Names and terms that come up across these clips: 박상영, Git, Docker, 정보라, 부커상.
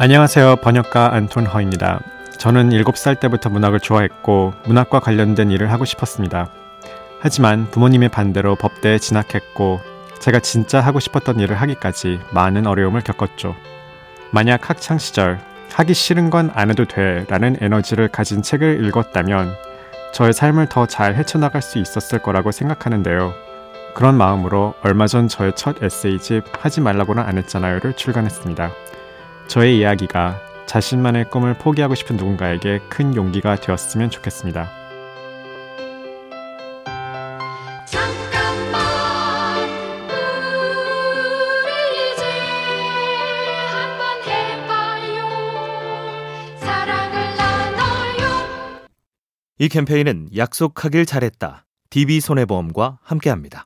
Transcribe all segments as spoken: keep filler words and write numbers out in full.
안녕하세요. 번역가 안톤 허입니다. 저는 일곱 살 때부터 문학을 좋아했고 문학과 관련된 일을 하고 싶었습니다. 하지만 부모님의 반대로 법대에 진학했고 제가 진짜 하고 싶었던 일을 하기까지 많은 어려움을 겪었죠. 만약 학창시절 하기 싫은 건 안 해도 돼 라는 에너지를 가진 책을 읽었다면 저의 삶을 더 잘 헤쳐나갈 수 있었을 거라고 생각하는데요. 그런 마음으로 얼마 전 저의 첫 에세이집 하지 말라고는 안 했잖아요를 출간했습니다. 저의 이야기가 자신만의 꿈을 포기하고 싶은 누군가에게 큰 용기가 되었으면 좋겠습니다. 이 캠페인은 약속하길 잘했다. 디비손해보험과 함께합니다.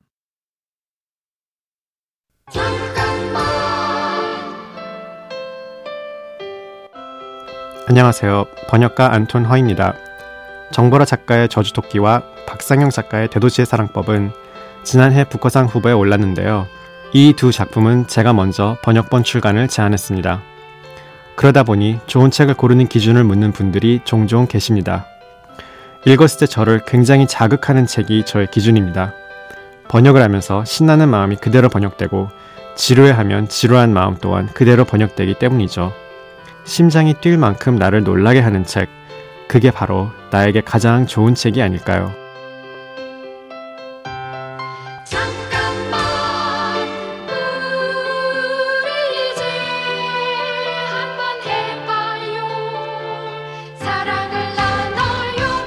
안녕하세요. 번역가 안톤 허입니다. 정보라 작가의 저주토끼와 박상영 작가의 대도시의 사랑법은 지난해 부커상 후보에 올랐는데요. 이 두 작품은 제가 먼저 번역본 출간을 제안했습니다. 그러다 보니 좋은 책을 고르는 기준을 묻는 분들이 종종 계십니다. 읽었을 때 저를 굉장히 자극하는 책이 저의 기준입니다. 번역을 하면서 신나는 마음이 그대로 번역되고 지루해하면 지루한 마음 또한 그대로 번역되기 때문이죠. 심장이 뛸 만큼 나를 놀라게 하는 책, 그게 바로 나에게 가장 좋은 책이 아닐까요? 잠깐만, 우리 이제 한번 해봐요. 사랑을 나눠요.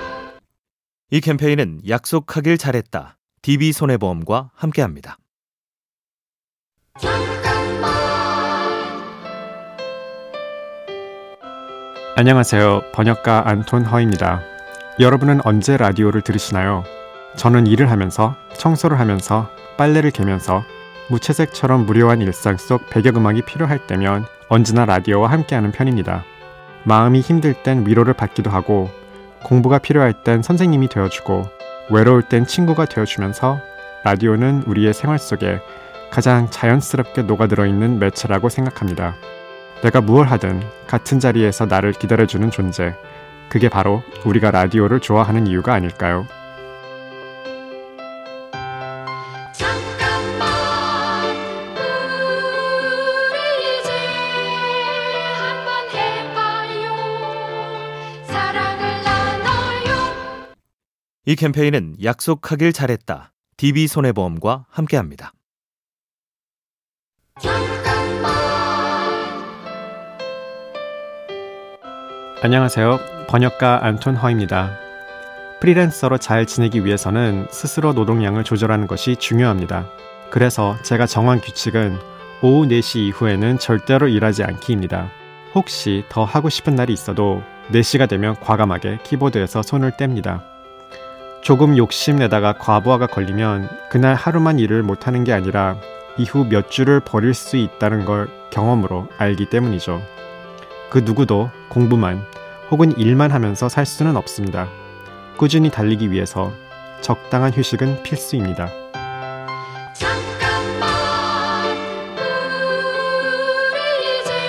이 캠페인은 약속하길 잘했다. 디비손해보험과 함께합니다. 안녕하세요. 번역가 안톤 허입니다. 여러분은 언제 라디오를 들으시나요? 저는 일을 하면서, 청소를 하면서, 빨래를 개면서 무채색처럼 무료한 일상 속 배경음악이 필요할 때면 언제나 라디오와 함께하는 편입니다. 마음이 힘들 땐 위로를 받기도 하고, 공부가 필요할 땐 선생님이 되어주고, 외로울 땐 친구가 되어주면서 라디오는 우리의 생활 속에 가장 자연스럽게 녹아들어 있는 매체라고 생각합니다. 내가 무얼 하든 같은 자리에서 나를 기다려주는 존재, 그게 바로 우리가 라디오를 좋아하는 이유가 아닐까요? 잠깐만, 우리 이제 한번 해봐요. 사랑을 나눠요. 이 캠페인은 약속하길 잘했다. 디비손해보험과 함께합니다. 안녕하세요. 번역가 안톤 허입니다. 프리랜서로 잘 지내기 위해서는 스스로 노동량을 조절하는 것이 중요합니다. 그래서 제가 정한 규칙은 오후 네 시 이후에는 절대로 일하지 않기입니다. 혹시 더 하고 싶은 날이 있어도 네 시가 되면 과감하게 키보드에서 손을 뗍니다. 조금 욕심내다가 과부하가 걸리면 그날 하루만 일을 못하는 게 아니라 이후 몇 주를 버릴 수 있다는 걸 경험으로 알기 때문이죠. 그 누구도 공부만 혹은 일만 하면서 살 수는 없습니다. 꾸준히 달리기 위해서 적당한 휴식은 필수입니다. 잠깐만, 우리 이제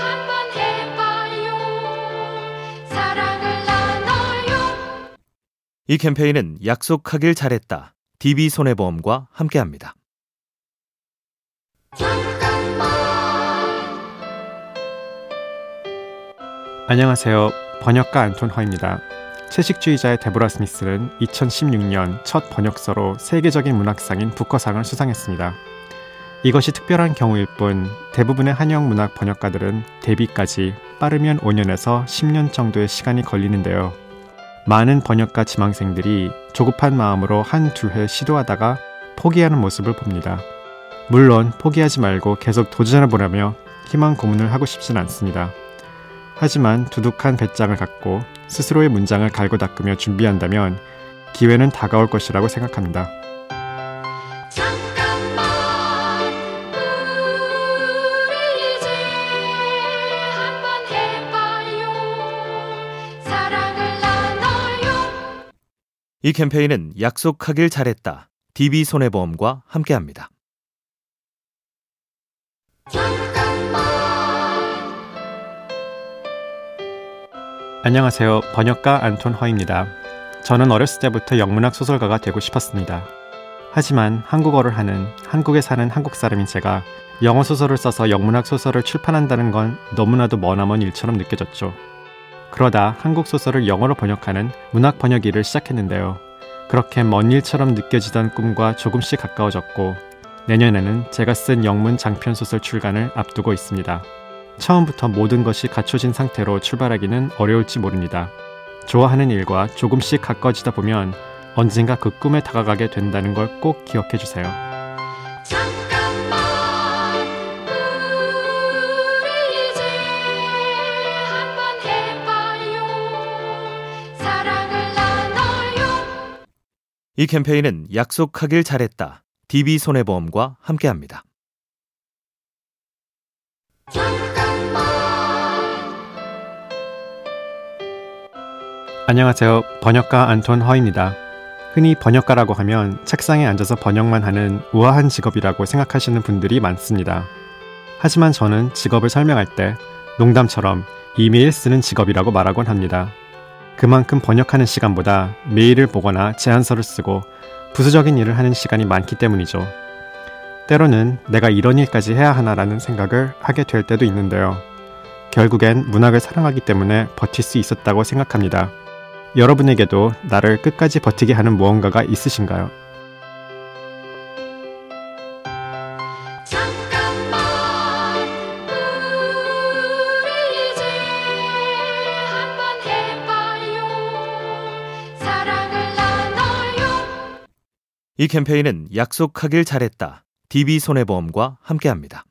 한번 해봐요. 사랑을 나눠요. 이 캠페인은 약속하길 잘했다. 디비손해보험과 함께합니다. 안녕하세요. 번역가 안톤 허입니다. 채식주의자의 데보라 스미스는 이천십육 년 첫 번역서로 세계적인 문학상인 부커상을 수상했습니다. 이것이 특별한 경우일 뿐 대부분의 한영 문학 번역가들은 데뷔까지 빠르면 오 년에서 십 년 정도의 시간이 걸리는데요. 많은 번역가 지망생들이 조급한 마음으로 한두 해 시도하다가 포기하는 모습을 봅니다. 물론 포기하지 말고 계속 도전해보라며 희망 고문을 하고 싶진 않습니다. 하지만 두둑한 배짱을 갖고 스스로의 문장을 갈고 닦으며 준비한다면 기회는 다가올 것이라고 생각합니다. 잠깐만, 우리 이제 한번 해봐요. 사랑을 나눠요. 이 캠페인은 약속하길 잘했다. 디비손해보험과 함께합니다. 잠깐만. 안녕하세요. 번역가 안톤 허입니다. 저는 어렸을 때부터 영문학 소설가가 되고 싶었습니다. 하지만 한국어를 하는 한국에 사는 한국 사람인 제가 영어 소설을 써서 영문학 소설을 출판한다는 건 너무나도 머나먼 일처럼 느껴졌죠. 그러다 한국 소설을 영어로 번역하는 문학 번역 일을 시작했는데요. 그렇게 먼 일처럼 느껴지던 꿈과 조금씩 가까워졌고 내년에는 제가 쓴 영문 장편소설 출간을 앞두고 있습니다. 처음부터 모든 것이 갖춰진 상태로 출발하기는 어려울지 모릅니다. 좋아하는 일과 조금씩 가까워지다 보면 언젠가 그 꿈에 다가가게 된다는 걸 꼭 기억해 주세요. 잠깐만 우리 이제 한번 해봐요. 사랑을 나눠요. 이 캠페인은 약속하길 잘했다. 디비손해보험과 함께합니다. 잠깐만. 안녕하세요. 번역가 안톤 허입니다. 흔히 번역가라고 하면 책상에 앉아서 번역만 하는 우아한 직업이라고 생각하시는 분들이 많습니다. 하지만 저는 직업을 설명할 때 농담처럼 이메일 쓰는 직업이라고 말하곤 합니다. 그만큼 번역하는 시간보다 메일을 보거나 제안서를 쓰고 부수적인 일을 하는 시간이 많기 때문이죠. 때로는 내가 이런 일까지 해야 하나라는 생각을 하게 될 때도 있는데요. 결국엔 문학을 사랑하기 때문에 버틸 수 있었다고 생각합니다. 여러분에게도 나를 끝까지 버티게 하는 무언가가 있으신가요? 이 캠페인은 약속하길 잘했다. 디비손해보험과 함께합니다.